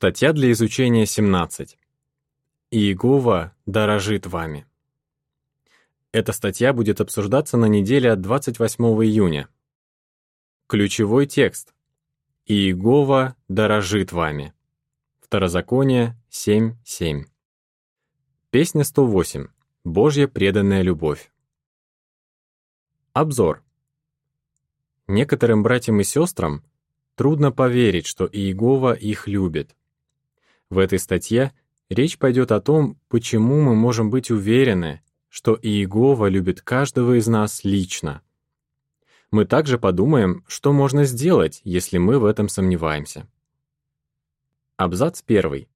Статья для изучения 17. «Иегова дорожит вами». Эта статья будет обсуждаться на неделе от 28 июня. Ключевой текст. «Иегова дорожит вами». Второзаконие 7.7. Песня 108. «Божья преданная любовь». Обзор. Некоторым братьям и сестрам трудно поверить, что Иегова их любит. В этой статье речь пойдет о том, почему мы можем быть уверены, что Иегова любит каждого из нас лично. Мы также подумаем, что можно сделать, если мы в этом сомневаемся. Абзац 1.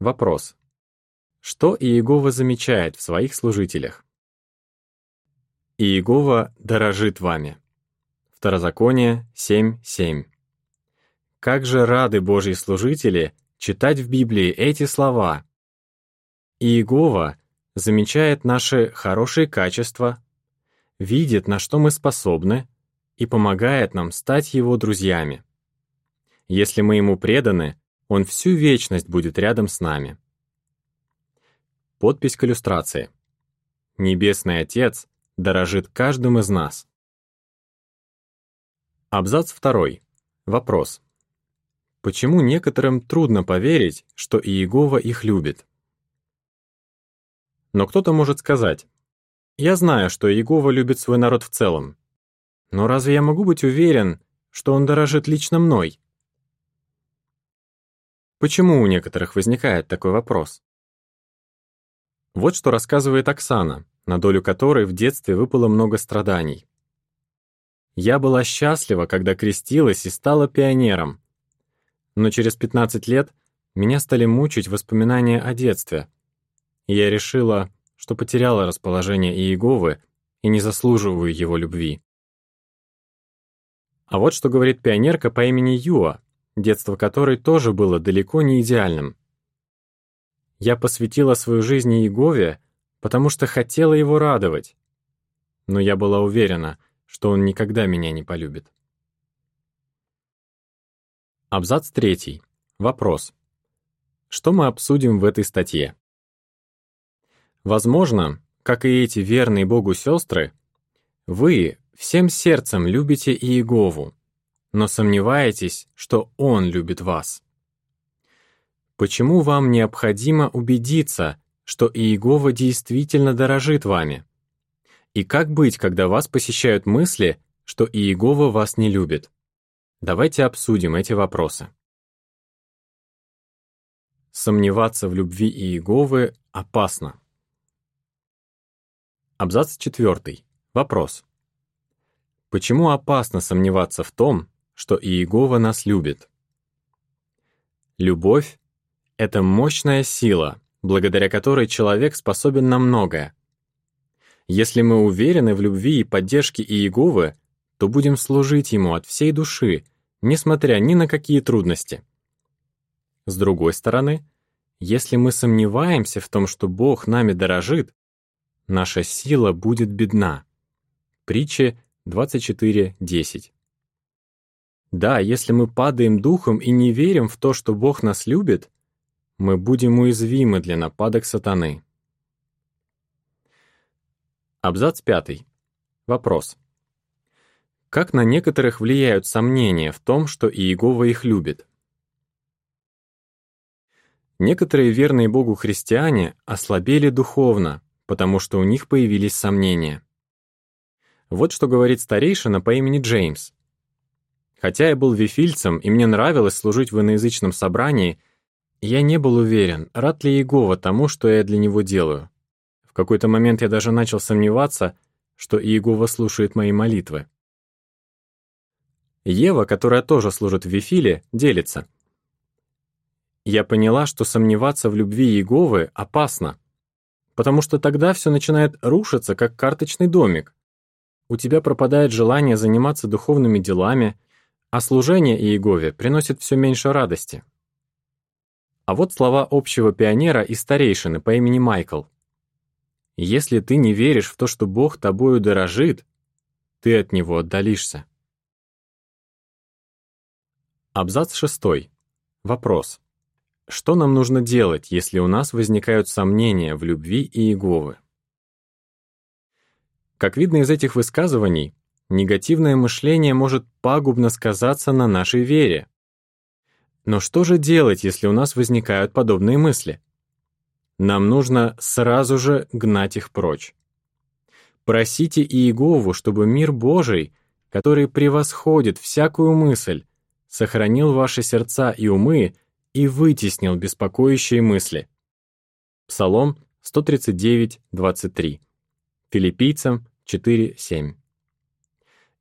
Вопрос. Что Иегова замечает в своих служителях? Иегова дорожит вами. Второзаконие 7.7. Как же рады Божьи служители читать в Библии эти слова. Иегова замечает наши хорошие качества, видит, на что мы способны, и помогает нам стать его друзьями. Если мы ему преданы, он всю вечность будет рядом с нами. Подпись к иллюстрации. Небесный Отец дорожит каждым из нас. Абзац 2. Вопрос. Почему некоторым трудно поверить, что Иегова их любит? Но кто-то может сказать: «Я знаю, что Иегова любит свой народ в целом, но разве я могу быть уверен, что он дорожит лично мной?» Почему у некоторых возникает такой вопрос? Вот что рассказывает Оксана, на долю которой в детстве выпало много страданий. «Я была счастлива, когда крестилась и стала пионером. Но через 15 лет меня стали мучить воспоминания о детстве. И я решила, что потеряла расположение Иеговы и не заслуживаю его любви». А вот что говорит пионерка по имени Юа, детство которой тоже было далеко не идеальным. «Я посвятила свою жизнь Иегове, потому что хотела его радовать. Но я была уверена, что он никогда меня не полюбит». Абзац 3. Вопрос. Что мы обсудим в этой статье? Возможно, как и эти верные Богу сестры, вы всем сердцем любите Иегову, но сомневаетесь, что Он любит вас. Почему вам необходимо убедиться, что Иегова действительно дорожит вами? И как быть, когда вас посещают мысли, что Иегова вас не любит? Давайте обсудим эти вопросы. Сомневаться в любви Иеговы опасно. Абзац 4. Вопрос. Почему опасно сомневаться в том, что Иегова нас любит? Любовь — это мощная сила, благодаря которой человек способен на многое. Если мы уверены в любви и поддержке Иеговы, то будем служить Ему от всей души, несмотря ни на какие трудности. С другой стороны, если мы сомневаемся в том, что Бог нами дорожит, наша сила будет бедна. Притчи 24:10. Да, если мы падаем духом и не верим в то, что Бог нас любит, мы будем уязвимы для нападок сатаны. Абзац 5. Вопрос. Как на некоторых влияют сомнения в том, что Иегова их любит? Некоторые верные Богу христиане ослабели духовно, потому что у них появились сомнения. Вот что говорит старейшина по имени Джеймс. «Хотя я был вифильцем, и мне нравилось служить в иноязычном собрании, я не был уверен, рад ли Иегова тому, что я для него делаю. В какой-то момент я даже начал сомневаться, что Иегова слушает мои молитвы». Ева, которая тоже служит в Вифиле, делится. «Я поняла, что сомневаться в любви Иеговы опасно, потому что тогда все начинает рушиться, как карточный домик. У тебя пропадает желание заниматься духовными делами, а служение Иегове приносит все меньше радости». А вот слова общего пионера и старейшины по имени Майкл. «Если ты не веришь в то, что Бог тобою дорожит, ты от Него отдалишься». Абзац 6. Вопрос. Что нам нужно делать, если у нас возникают сомнения в любви Иеговы? Как видно из этих высказываний, негативное мышление может пагубно сказаться на нашей вере. Но что же делать, если у нас возникают подобные мысли? Нам нужно сразу же гнать их прочь. Просите Иегову, чтобы мир Божий, который превосходит всякую мысль, сохранил ваши сердца и умы и вытеснил беспокоящие мысли. Псалом 139:23. Филиппийцам 4:7.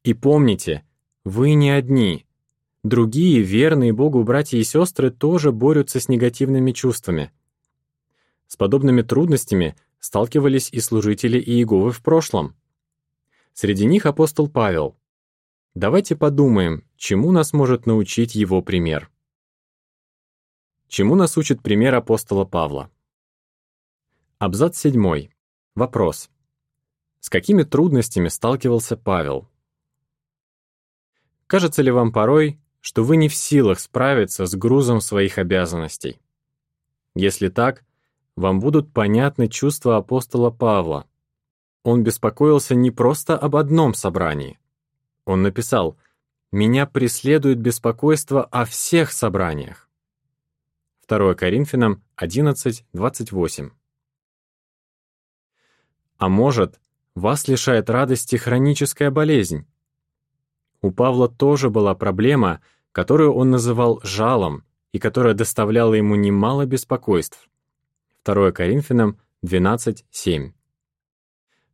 И помните, вы не одни. Другие, верные Богу братья и сестры, тоже борются с негативными чувствами. С подобными трудностями сталкивались и служители Иеговы в прошлом. Среди них апостол Павел. Давайте подумаем, чему нас может научить его пример. Чему нас учит пример апостола Павла? Абзац 7. Вопрос. С какими трудностями сталкивался Павел? Кажется ли вам порой, что вы не в силах справиться с грузом своих обязанностей? Если так, вам будут понятны чувства апостола Павла. Он беспокоился не просто об одном собрании. Он написал: «Меня преследует беспокойство о всех собраниях». 2 Коринфянам 11:28. А может, вас лишает радости хроническая болезнь? У Павла тоже была проблема, которую он называл жалом и которая доставляла ему немало беспокойств. 2 Коринфянам 12:7.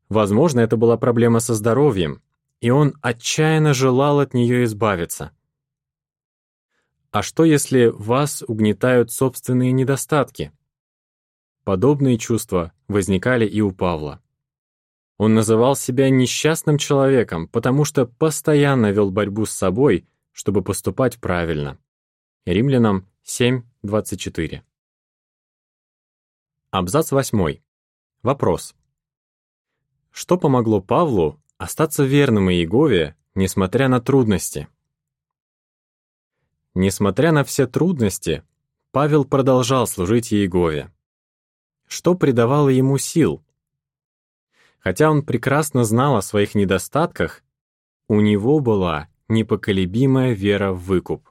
Возможно, это была проблема со здоровьем, и он отчаянно желал от нее избавиться. А что, если вас угнетают собственные недостатки? Подобные чувства возникали и у Павла. Он называл себя несчастным человеком, потому что постоянно вел борьбу с собой, чтобы поступать правильно. Римлянам 7:24. Абзац 8. Вопрос. Что помогло Павлу остаться верным Иегове, несмотря на трудности? Несмотря на все трудности, Павел продолжал служить Иегове. Что придавало ему сил? Хотя он прекрасно знал о своих недостатках, у него была непоколебимая вера в выкуп.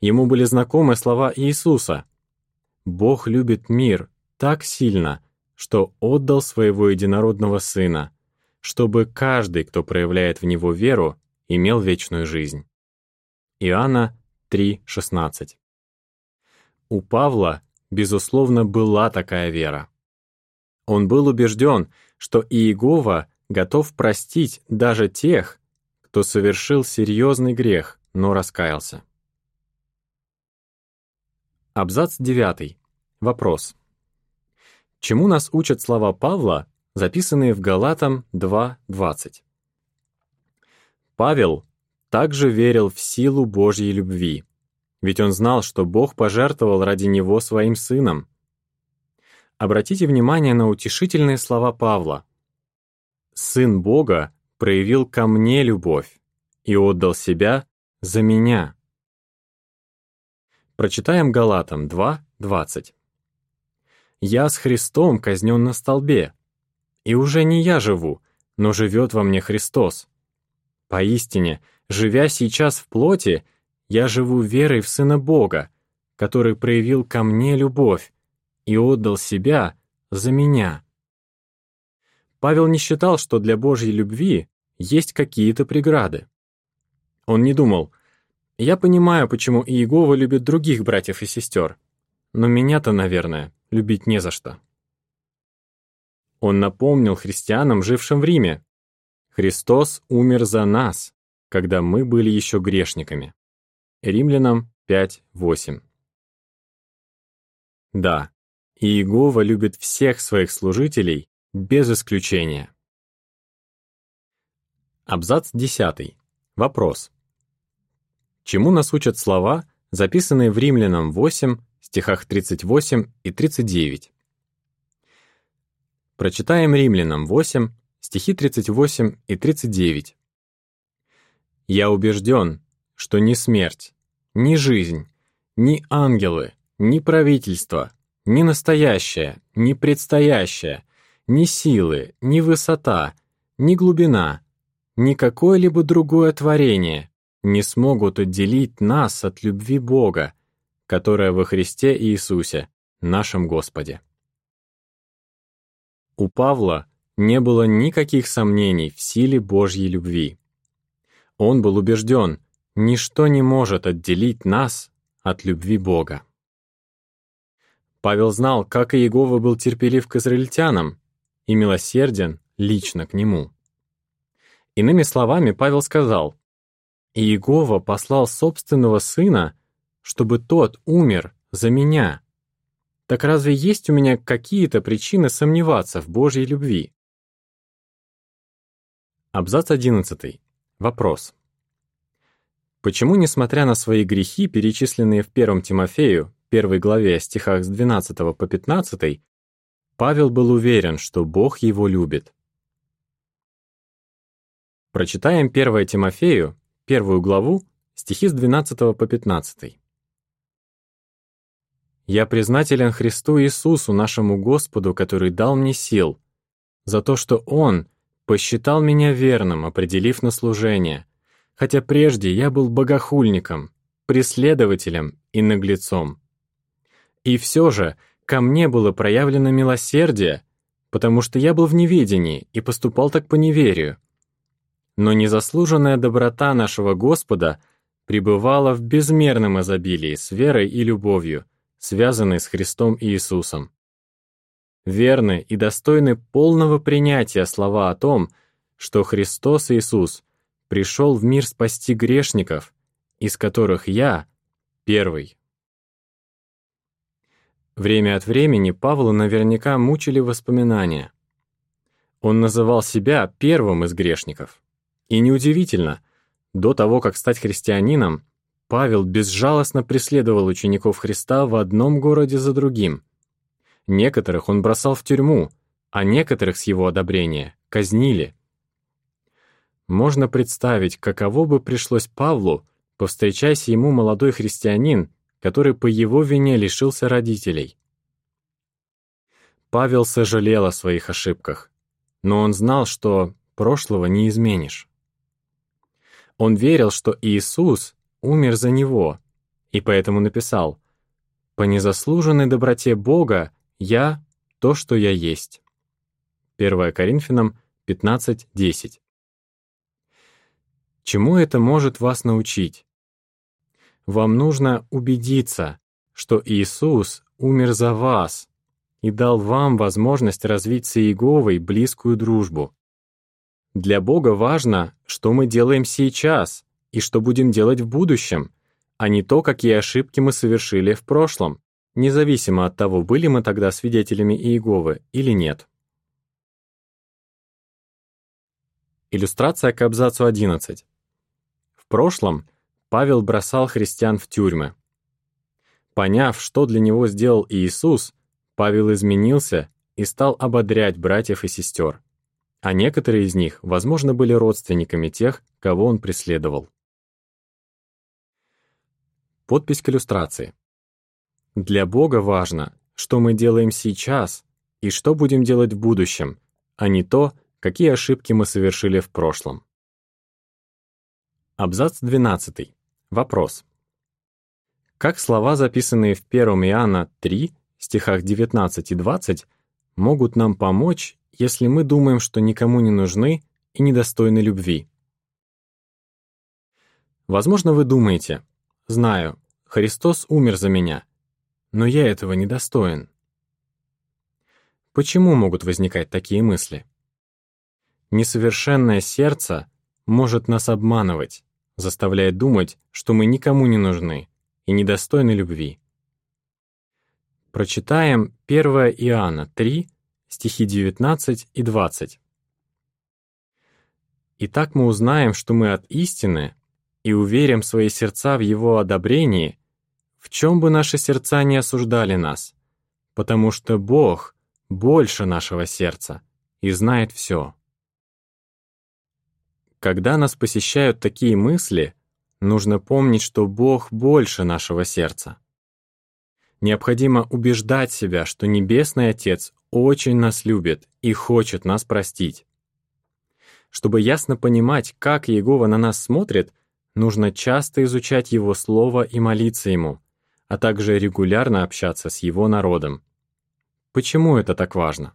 Ему были знакомы слова Иисуса: «Бог любит мир так сильно, что отдал своего единородного Сына, чтобы каждый, кто проявляет в Него веру, имел вечную жизнь». Иоанна 3:16. У Павла, безусловно, была такая вера. Он был убежден, что Иегова готов простить даже тех, кто совершил серьезный грех, но раскаялся. Абзац 9. Вопрос. Чему нас учат слова Павла, записанные в Галатам 2:20? Павел также верил в силу Божьей любви, ведь он знал, что Бог пожертвовал ради него своим Сыном. Обратите внимание на утешительные слова Павла. «Сын Бога проявил ко мне любовь и отдал себя за меня». Прочитаем Галатам 2:20. «Я с Христом казнен на столбе, и уже не я живу, но живет во мне Христос. Поистине, живя сейчас в плоти, я живу верой в Сына Бога, который проявил ко мне любовь и отдал себя за меня». Павел не считал, что для Божьей любви есть какие-то преграды. Он не думал: «Я понимаю, почему Иегова любит других братьев и сестер, но меня-то, наверное, любить не за что». Он напомнил христианам, жившим в Риме: «Христос умер за нас, когда мы были еще грешниками». Римлянам 5:8. Да, Иегова любит всех своих служителей, без исключения. Абзац 10. Вопрос. Чему нас учат слова, записанные в Римлянам 8, стихах 38 и 39? Прочитаем Римлянам 8, стихи 38 и 39. «Я убежден, что ни смерть, ни жизнь, ни ангелы, ни правительство, ни настоящее, ни предстоящее, ни силы, ни высота, ни глубина, ни какое-либо другое творение не смогут отделить нас от любви Бога, которая во Христе Иисусе, нашем Господе. У Павла не было никаких сомнений в силе Божьей любви. Он был убежден, ничто не может отделить нас от любви Бога. Павел знал, как Иегова был терпелив к израильтянам и милосерден лично к нему. Иными словами, Павел сказал: «Иегова послал собственного сына, чтобы тот умер за меня. Так разве есть у меня какие-то причины сомневаться в Божьей любви?» Абзац 11. Вопрос. Почему, несмотря на свои грехи, перечисленные в 1 Тимофею, 1 главе, стихах с 12 по 15, Павел был уверен, что Бог его любит? Прочитаем 1 Тимофею, 1 главу, стихи с 12 по 15. «Я признателен Христу Иисусу, нашему Господу, который дал мне сил, за то, что Он посчитал меня верным, определив на служение, хотя прежде я был богохульником, преследователем и наглецом. И все же ко мне было проявлено милосердие, потому что я был в неведении и поступал так по неверию. Но незаслуженная доброта нашего Господа пребывала в безмерном изобилии с верой и любовью, связанный с Христом Иисусом. Верны и достойны полного принятия слова о том, что Христос Иисус пришел в мир спасти грешников, из которых я первый». Время от времени Павла наверняка мучили воспоминания. Он называл себя первым из грешников. И неудивительно, до того, как стать христианином, Павел безжалостно преследовал учеников Христа в одном городе за другим. Некоторых он бросал в тюрьму, а некоторых с его одобрения казнили. Можно представить, каково бы пришлось Павлу, повстречайся ему молодой христианин, который по его вине лишился родителей. Павел сожалел о своих ошибках, но он знал, что прошлого не изменишь. Он верил, что Иисус умер за него, и поэтому написал: «По незаслуженной доброте Бога я то, что я есть». 1 Коринфянам 15:10. Чему это может вас научить? Вам нужно убедиться, что Иисус умер за вас и дал вам возможность развить с Иеговой близкую дружбу. Для Бога важно, что мы делаем сейчас и что будем делать в будущем, а не то, какие ошибки мы совершили в прошлом, независимо от того, были мы тогда свидетелями Иеговы или нет. Иллюстрация к абзацу 11. В прошлом Павел бросал христиан в тюрьмы. Поняв, что для него сделал Иисус, Павел изменился и стал ободрять братьев и сестер, а некоторые из них, возможно, были родственниками тех, кого он преследовал. Подпись к иллюстрации. Для Бога важно, что мы делаем сейчас и что будем делать в будущем, а не то, какие ошибки мы совершили в прошлом. Абзац 12. Вопрос. Как слова, записанные в 1 Иоанна 3, стихах 19 и 20, могут нам помочь, если мы думаем, что никому не нужны и недостойны любви? Возможно, вы думаете: «Знаю, Христос умер за меня, но я этого не достоин». Почему могут возникать такие мысли? Несовершенное сердце может нас обманывать, заставляя думать, что мы никому не нужны и недостойны любви. Прочитаем 1 Иоанна 3, стихи 19 и 20. «Итак мы узнаем, что мы от истины, и уверим свои сердца в Его одобрении, в чем бы наши сердца не осуждали нас, потому что Бог больше нашего сердца и знает все». Когда нас посещают такие мысли, нужно помнить, что Бог больше нашего сердца. Необходимо убеждать себя, что Небесный Отец очень нас любит и хочет нас простить. Чтобы ясно понимать, как Иегова на нас смотрит, нужно часто изучать Его Слово и молиться Ему, а также регулярно общаться с Его народом. Почему это так важно?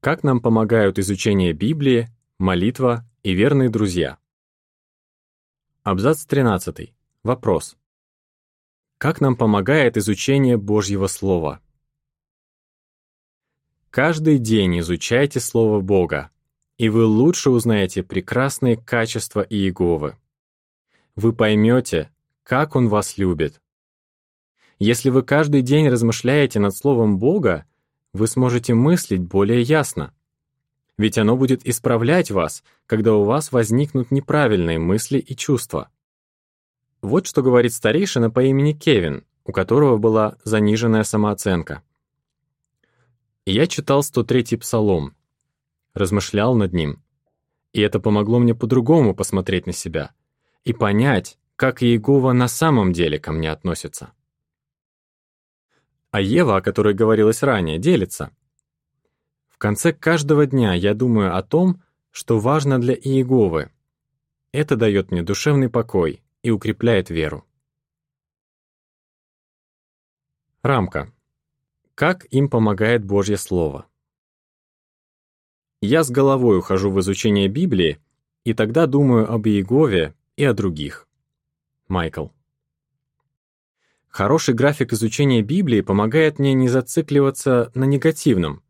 Как нам помогают изучение Библии, молитва и верные друзья? Абзац 13. Вопрос. Как нам помогает изучение Божьего Слова? Каждый день изучайте Слово Бога, и вы лучше узнаете прекрасные качества Иеговы. Вы поймете, как Он вас любит. Если вы каждый день размышляете над Словом Бога, вы сможете мыслить более ясно. Ведь оно будет исправлять вас, когда у вас возникнут неправильные мысли и чувства. Вот что говорит старейшина по имени Кевин, у которого была заниженная самооценка. И я читал 103-й псалом, размышлял над ним. И это помогло мне по-другому посмотреть на себя и понять, как Иегова на самом деле ко мне относится. А Ева, о которой говорилось ранее, делится. В конце каждого дня я думаю о том, что важно для Иеговы. Это дает мне душевный покой и укрепляет веру. Рамка. Как им помогает Божье Слово? Я с головой ухожу в изучение Библии, и тогда думаю об Иегове и о других. Майкл. Хороший график изучения Библии помогает мне не зацикливаться на негативном.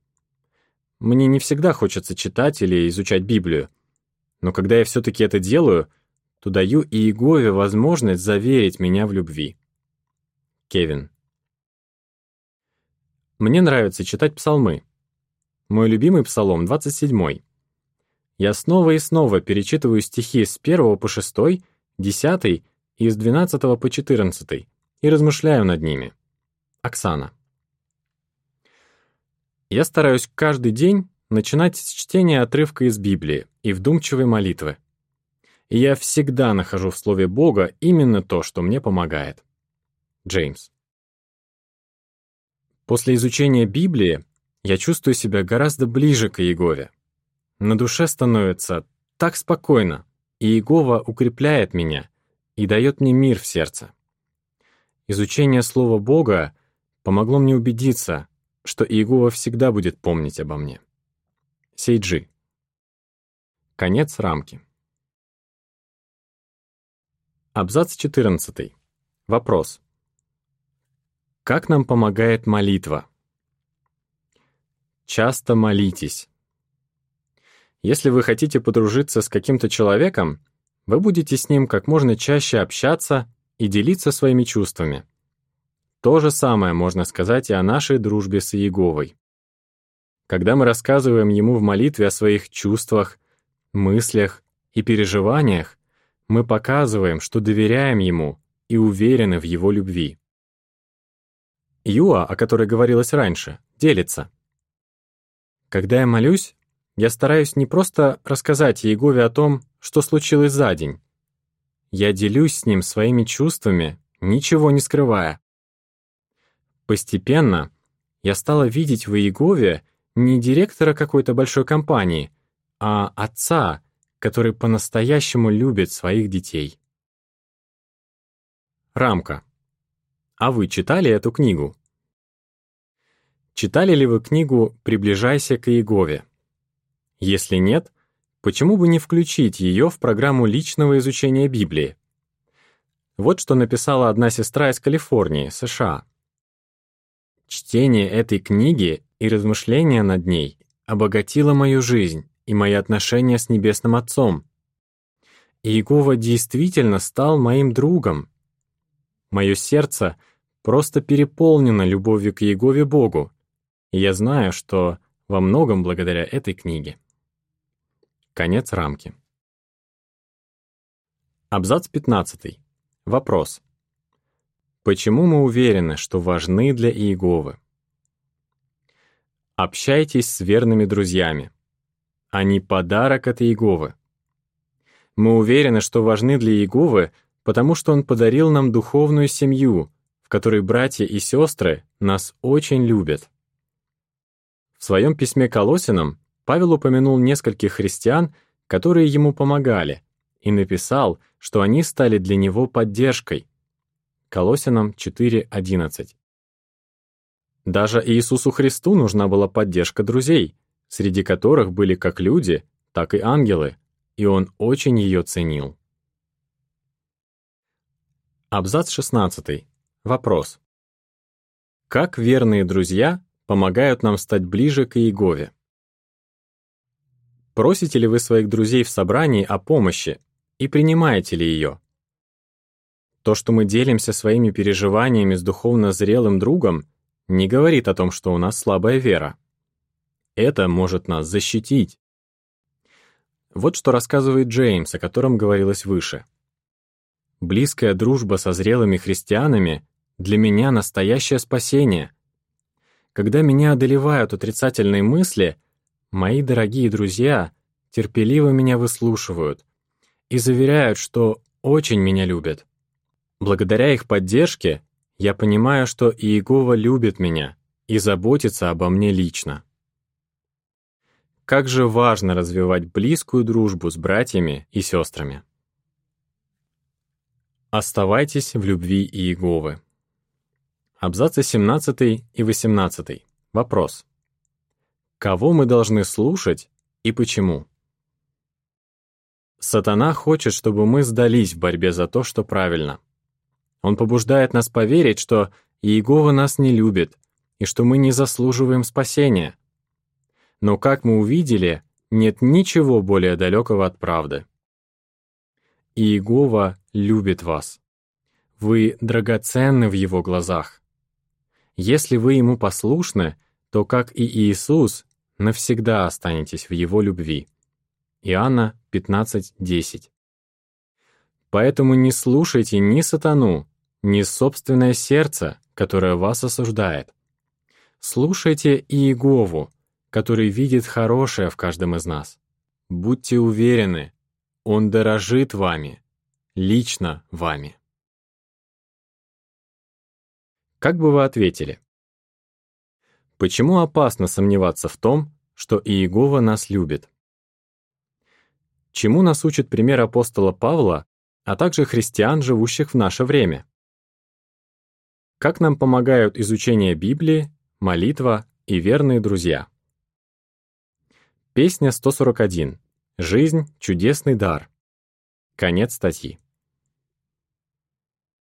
Мне не всегда хочется читать или изучать Библию, но когда я все-таки это делаю, то даю Иегове возможность заверить меня в любви. Кевин. Мне нравится читать псалмы. Мой любимый псалом 27. Я снова и снова перечитываю стихи с 1 по 6, 10 и с 12 по 14. И размышляю над ними. Оксана. Я стараюсь каждый день начинать с чтения отрывка из Библии и вдумчивой молитвы. И я всегда нахожу в Слове Бога именно то, что мне помогает. Джеймс. После изучения Библии я чувствую себя гораздо ближе к Иегове. На душе становится так спокойно, и Иегова укрепляет меня и дает мне мир в сердце. Изучение Слова Бога помогло мне убедиться, что Иегова всегда будет помнить обо мне. Сейджи. Конец рамки. Абзац 14. Вопрос. Как нам помогает молитва? Часто молитесь. Если вы хотите подружиться с каким-то человеком, вы будете с ним как можно чаще общаться и делиться своими чувствами. То же самое можно сказать и о нашей дружбе с Иеговой. Когда мы рассказываем Ему в молитве о своих чувствах, мыслях и переживаниях, мы показываем, что доверяем Ему и уверены в Его любви. Юа, о которой говорилось раньше, делится. Когда я молюсь, я стараюсь не просто рассказать Иегове о том, что случилось за день. Я делюсь с Ним своими чувствами, ничего не скрывая. Постепенно я стала видеть в Иегове не директора какой-то большой компании, а отца, который по-настоящему любит своих детей. Рамка. А вы читали эту книгу? Читали ли вы книгу «Приближайся к Иегове»? Если нет, почему бы не включить ее в программу личного изучения Библии? Вот что написала одна сестра из Калифорнии, США. Чтение этой книги и размышления над ней обогатило мою жизнь и мои отношения с Небесным Отцом. Иегова действительно стал моим другом. Мое сердце просто переполнено любовью к Иегове Богу, и я знаю, что во многом благодаря этой книге. Конец рамки. Абзац 15. Вопрос. Почему мы уверены, что важны для Иеговы? Общайтесь с верными друзьями. Они подарок от Иеговы. Мы уверены, что важны для Иеговы, потому что Он подарил нам духовную семью, в которой братья и сестры нас очень любят. В своем письме Колоссянам Павел упомянул нескольких христиан, которые ему помогали, и написал, что они стали для него поддержкой. Колоссянам 4:11. Даже Иисусу Христу нужна была поддержка друзей, среди которых были как люди, так и ангелы, и он очень ее ценил. Абзац 16. Вопрос. Как верные друзья помогают нам стать ближе к Иегове? Просите ли вы своих друзей в собрании о помощи и принимаете ли ее? То, что мы делимся своими переживаниями с духовно зрелым другом, не говорит о том, что у нас слабая вера. Это может нас защитить. Вот что рассказывает Джеймс, о котором говорилось выше. «Близкая дружба со зрелыми христианами для меня настоящее спасение. Когда меня одолевают отрицательные мысли, мои дорогие друзья терпеливо меня выслушивают и заверяют, что очень меня любят. Благодаря их поддержке я понимаю, что Иегова любит меня и заботится обо мне лично». Как же важно развивать близкую дружбу с братьями и сестрами. Оставайтесь в любви Иеговы. Абзацы 17 и 18. Вопрос. Кого мы должны слушать и почему? Сатана хочет, чтобы мы сдались в борьбе за то, что правильно. Он побуждает нас поверить, что Иегова нас не любит и что мы не заслуживаем спасения. Но, как мы увидели, нет ничего более далекого от правды. Иегова любит вас. Вы драгоценны в Его глазах. Если вы Ему послушны, то, как и Иисус, навсегда останетесь в Его любви. Иоанна 15:10. Поэтому не слушайте ни сатану, ни собственное сердце, которое вас осуждает. Слушайте Иегову, который видит хорошее в каждом из нас. Будьте уверены, Он дорожит вами, лично вами. Как бы вы ответили? Почему опасно сомневаться в том, что Иегова нас любит? Чему нас учит пример апостола Павла, а также христиан, живущих в наше время? Как нам помогают изучение Библии, молитва и верные друзья? Песня 141. Жизнь — чудесный дар. Конец статьи.